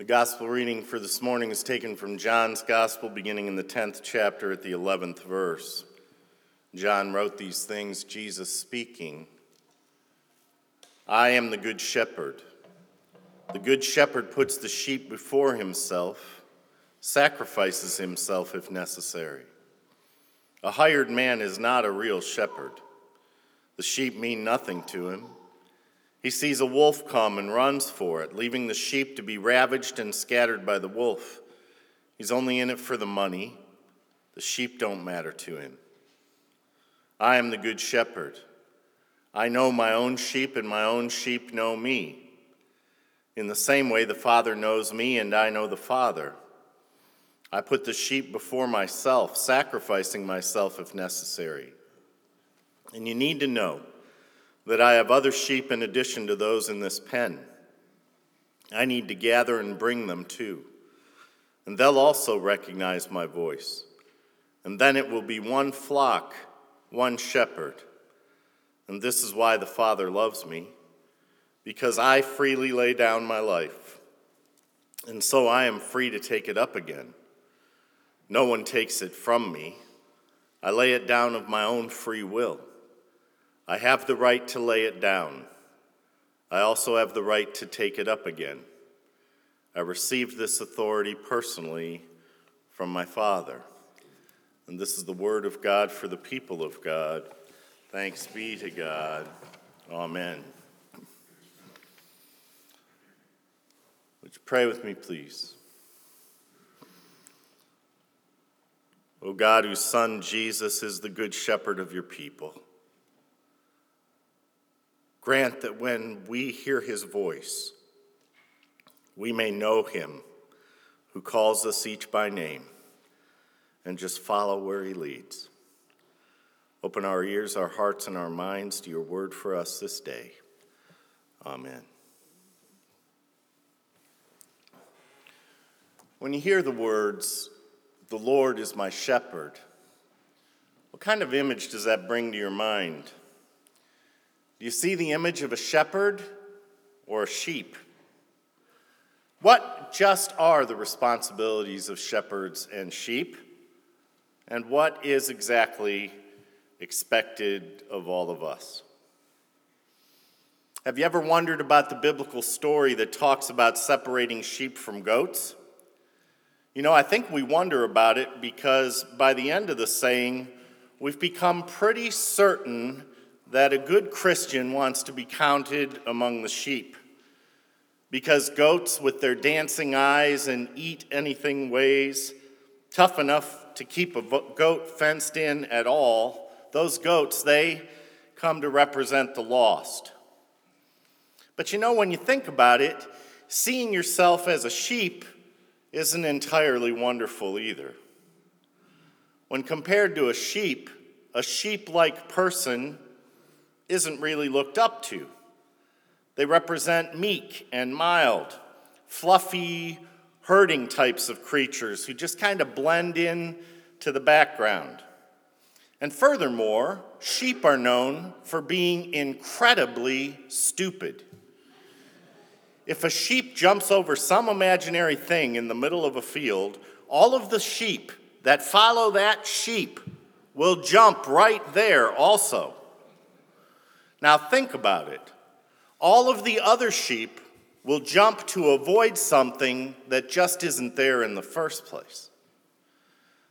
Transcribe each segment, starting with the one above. The gospel reading for this morning is taken from John's gospel, beginning in the 10th chapter at the 11th verse. John wrote these things, Jesus speaking. I am the good shepherd. The good shepherd puts the sheep before himself, sacrifices himself if necessary. A hired man is not a real shepherd. The sheep mean nothing to him. He sees a wolf come and runs for it, leaving the sheep to be ravaged and scattered by the wolf. He's only in it for the money. The sheep don't matter to him. I am the good shepherd. I know my own sheep, and my own sheep know me. In the same way, the Father knows me, and I know the Father. I put the sheep before myself, sacrificing myself if necessary. And you need to know that I have other sheep in addition to those in this pen. I need to gather and bring them too, and they'll also recognize my voice. And then it will be one flock, one shepherd. And this is why the Father loves me, because I freely lay down my life, and so I am free to take it up again. No one takes it from me. I lay it down of my own free will. I have the right to lay it down. I also have the right to take it up again. I received this authority personally from my Father. And this is the word of God for the people of God. Thanks be to God. Amen. Would you pray with me, please? O God, whose Son Jesus is the good shepherd of your people, grant that when we hear his voice, we may know him who calls us each by name and just follow where he leads. Open our ears, our hearts, and our minds to your word for us this day. Amen. When you hear the words, the Lord is my shepherd, what kind of image does that bring to your mind? Do you see the image of a shepherd or a sheep? What just are the responsibilities of shepherds and sheep? And what is exactly expected of all of us? Have you ever wondered about the biblical story that talks about separating sheep from goats? You know, I think we wonder about it because by the end of the saying, we've become pretty certain that a good Christian wants to be counted among the sheep, because goats with their dancing eyes and eat anything ways, tough enough to keep a goat fenced in at all, those goats, they come to represent the lost. But you know, when you think about it, seeing yourself as a sheep isn't entirely wonderful either. When compared to a sheep-like person isn't really looked up to. They represent meek and mild, fluffy, herding types of creatures who just kind of blend in to the background. And furthermore, sheep are known for being incredibly stupid. If a sheep jumps over some imaginary thing in the middle of a field, all of the sheep that follow that sheep will jump right there also. Now think about it. All of the other sheep will jump to avoid something that just isn't there in the first place.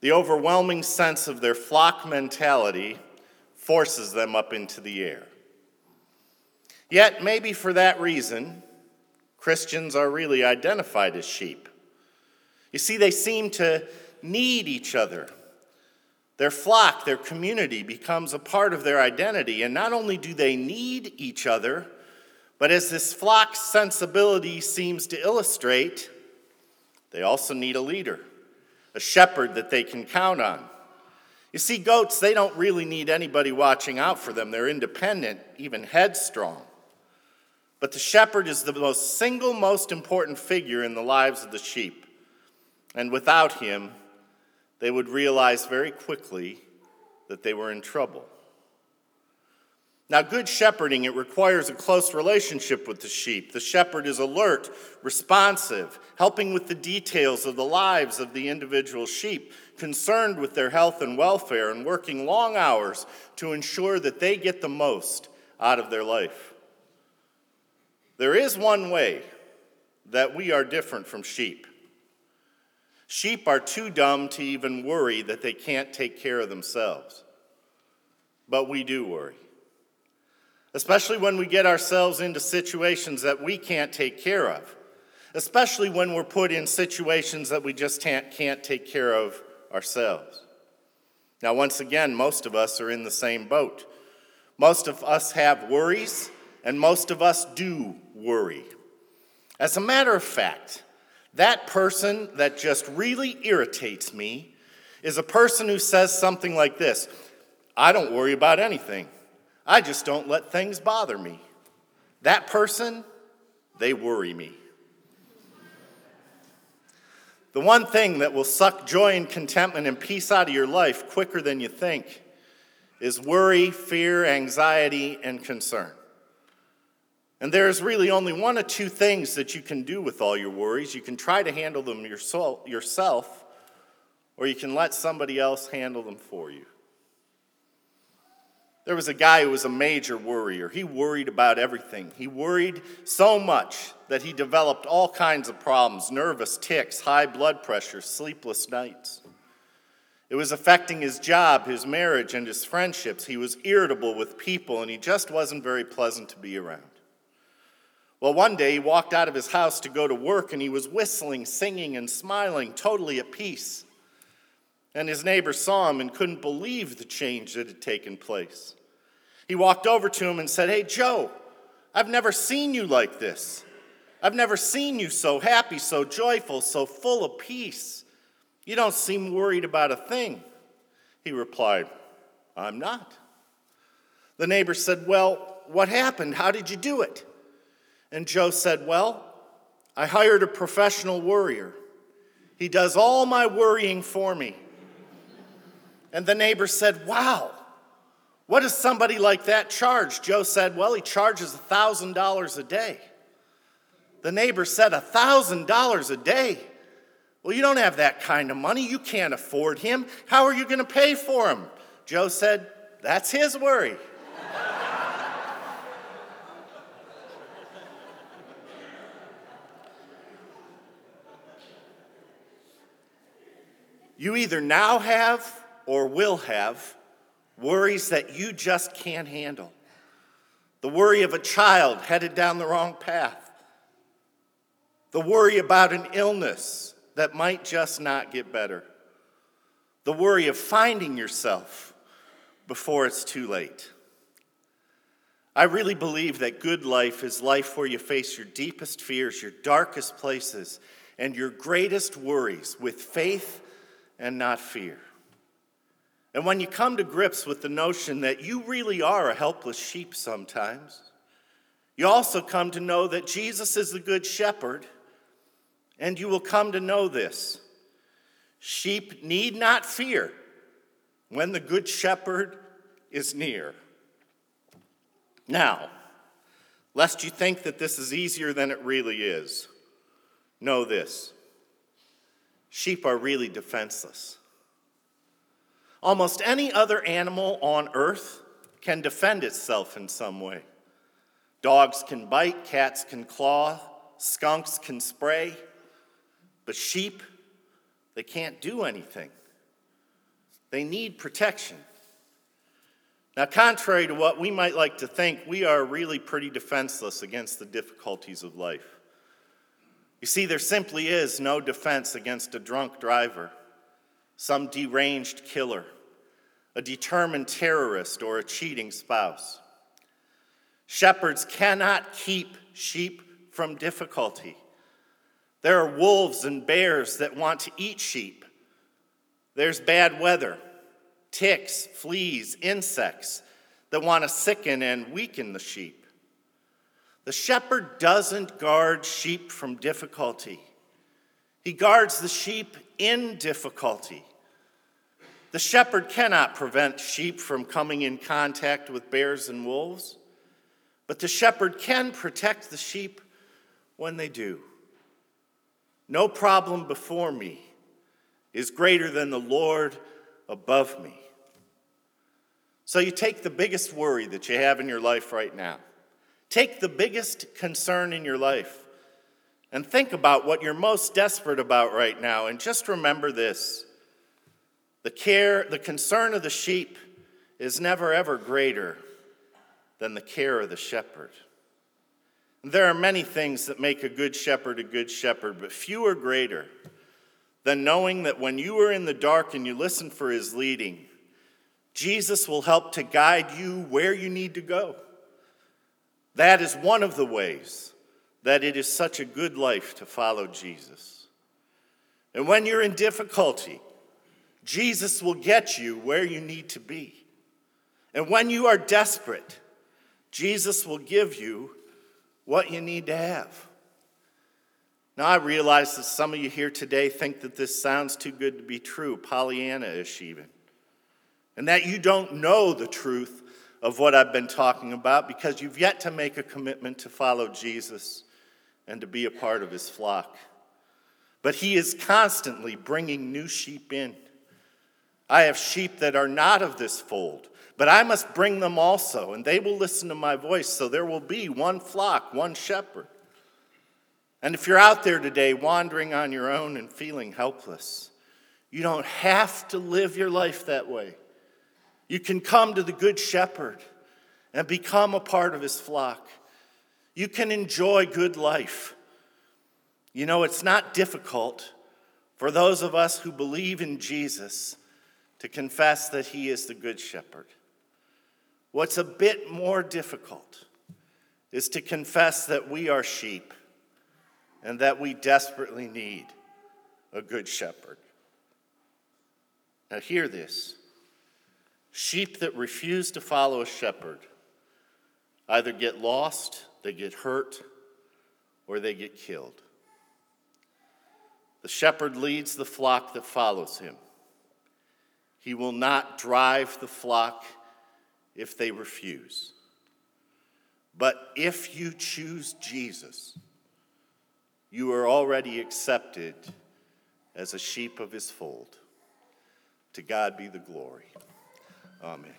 The overwhelming sense of their flock mentality forces them up into the air. Yet maybe for that reason, Christians are really identified as sheep. You see, they seem to need each other. Their flock, their community, becomes a part of their identity. And not only do they need each other, but as this flock's sensibility seems to illustrate, they also need a leader, a shepherd that they can count on. You see, goats, they don't really need anybody watching out for them. They're independent, even headstrong. But the shepherd is the single most important figure in the lives of the sheep. And without him, they would realize very quickly that they were in trouble. Now, good shepherding, it requires a close relationship with the sheep. The shepherd is alert, responsive, helping with the details of the lives of the individual sheep, concerned with their health and welfare, and working long hours to ensure that they get the most out of their life. There is one way that we are different from sheep. Sheep are too dumb to even worry that they can't take care of themselves. But we do worry. Especially when we get ourselves into situations that we can't take care of. Especially when we're put in situations that we just can't take care of ourselves. Now, once again, most of us are in the same boat. Most of us have worries, and most of us do worry. As a matter of fact, that person that just really irritates me is a person who says something like this: I don't worry about anything. I just don't let things bother me. That person, they worry me. The one thing that will suck joy and contentment and peace out of your life quicker than you think is worry, fear, anxiety, and concern. And there is really only one or two things that you can do with all your worries. You can try to handle them yourself, or you can let somebody else handle them for you. There was a guy who was a major worrier. He worried about everything. He worried so much that he developed all kinds of problems: nervous tics, high blood pressure, sleepless nights. It was affecting his job, his marriage, and his friendships. He was irritable with people, and he just wasn't very pleasant to be around. Well, one day he walked out of his house to go to work, and he was whistling, singing, and smiling, totally at peace. And his neighbor saw him and couldn't believe the change that had taken place. He walked over to him and said, "Hey, Joe, I've never seen you like this. I've never seen you so happy, so joyful, so full of peace. You don't seem worried about a thing." He replied, "I'm not." The neighbor said, "Well, what happened? How did you do it?" And Joe said, "Well, I hired a professional worrier. He does all my worrying for me." And the neighbor said, "Wow, what does somebody like that charge?" Joe said, "Well, he charges $1,000 a day." The neighbor said, $1,000 a day? Well, you don't have that kind of money. You can't afford him. How are you going to pay for him?" Joe said, "That's his worry." You either now have or will have worries that you just can't handle. The worry of a child headed down the wrong path. The worry about an illness that might just not get better. The worry of finding yourself before it's too late. I really believe that good life is life where you face your deepest fears, your darkest places, and your greatest worries with faith and not fear. And when you come to grips with the notion that you really are a helpless sheep sometimes, you also come to know that Jesus is the good shepherd, and you will come to know this: sheep need not fear when the good shepherd is near. Now, lest you think that this is easier than it really is, know this: sheep are really defenseless. Almost any other animal on earth can defend itself in some way. Dogs can bite, cats can claw, skunks can spray, but sheep, they can't do anything. They need protection. Now, contrary to what we might like to think, we are really pretty defenseless against the difficulties of life. You see, there simply is no defense against a drunk driver, some deranged killer, a determined terrorist, or a cheating spouse. Shepherds cannot keep sheep from difficulty. There are wolves and bears that want to eat sheep. There's bad weather, ticks, fleas, insects that want to sicken and weaken the sheep. The shepherd doesn't guard sheep from difficulty. He guards the sheep in difficulty. The shepherd cannot prevent sheep from coming in contact with bears and wolves, but the shepherd can protect the sheep when they do. No problem before me is greater than the Lord above me. So you take the biggest worry that you have in your life right now. Take the biggest concern in your life and think about what you're most desperate about right now. And just remember this: the concern of the sheep is never ever greater than the care of the shepherd. There are many things that make a good shepherd, but few are greater than knowing that when you are in the dark and you listen for his leading, Jesus will help to guide you where you need to go. That is one of the ways that it is such a good life to follow Jesus. And when you're in difficulty, Jesus will get you where you need to be. And when you are desperate, Jesus will give you what you need to have. Now, I realize that some of you here today think that this sounds too good to be true, Pollyanna-ish even, and that you don't know the truth of what I've been talking about because you've yet to make a commitment to follow Jesus and to be a part of his flock. But he is constantly bringing new sheep in. I have sheep that are not of this fold, but I must bring them also, and they will listen to my voice, so there will be one flock, one shepherd. And if you're out there today wandering on your own and feeling helpless, you don't have to live your life that way. You can come to the Good Shepherd and become a part of his flock. You can enjoy good life. You know, it's not difficult for those of us who believe in Jesus to confess that he is the Good Shepherd. What's a bit more difficult is to confess that we are sheep and that we desperately need a Good Shepherd. Now hear this. Sheep that refuse to follow a shepherd either get lost, they get hurt, or they get killed. The shepherd leads the flock that follows him. He will not drive the flock if they refuse. But if you choose Jesus, you are already accepted as a sheep of his fold. To God be the glory. Amen.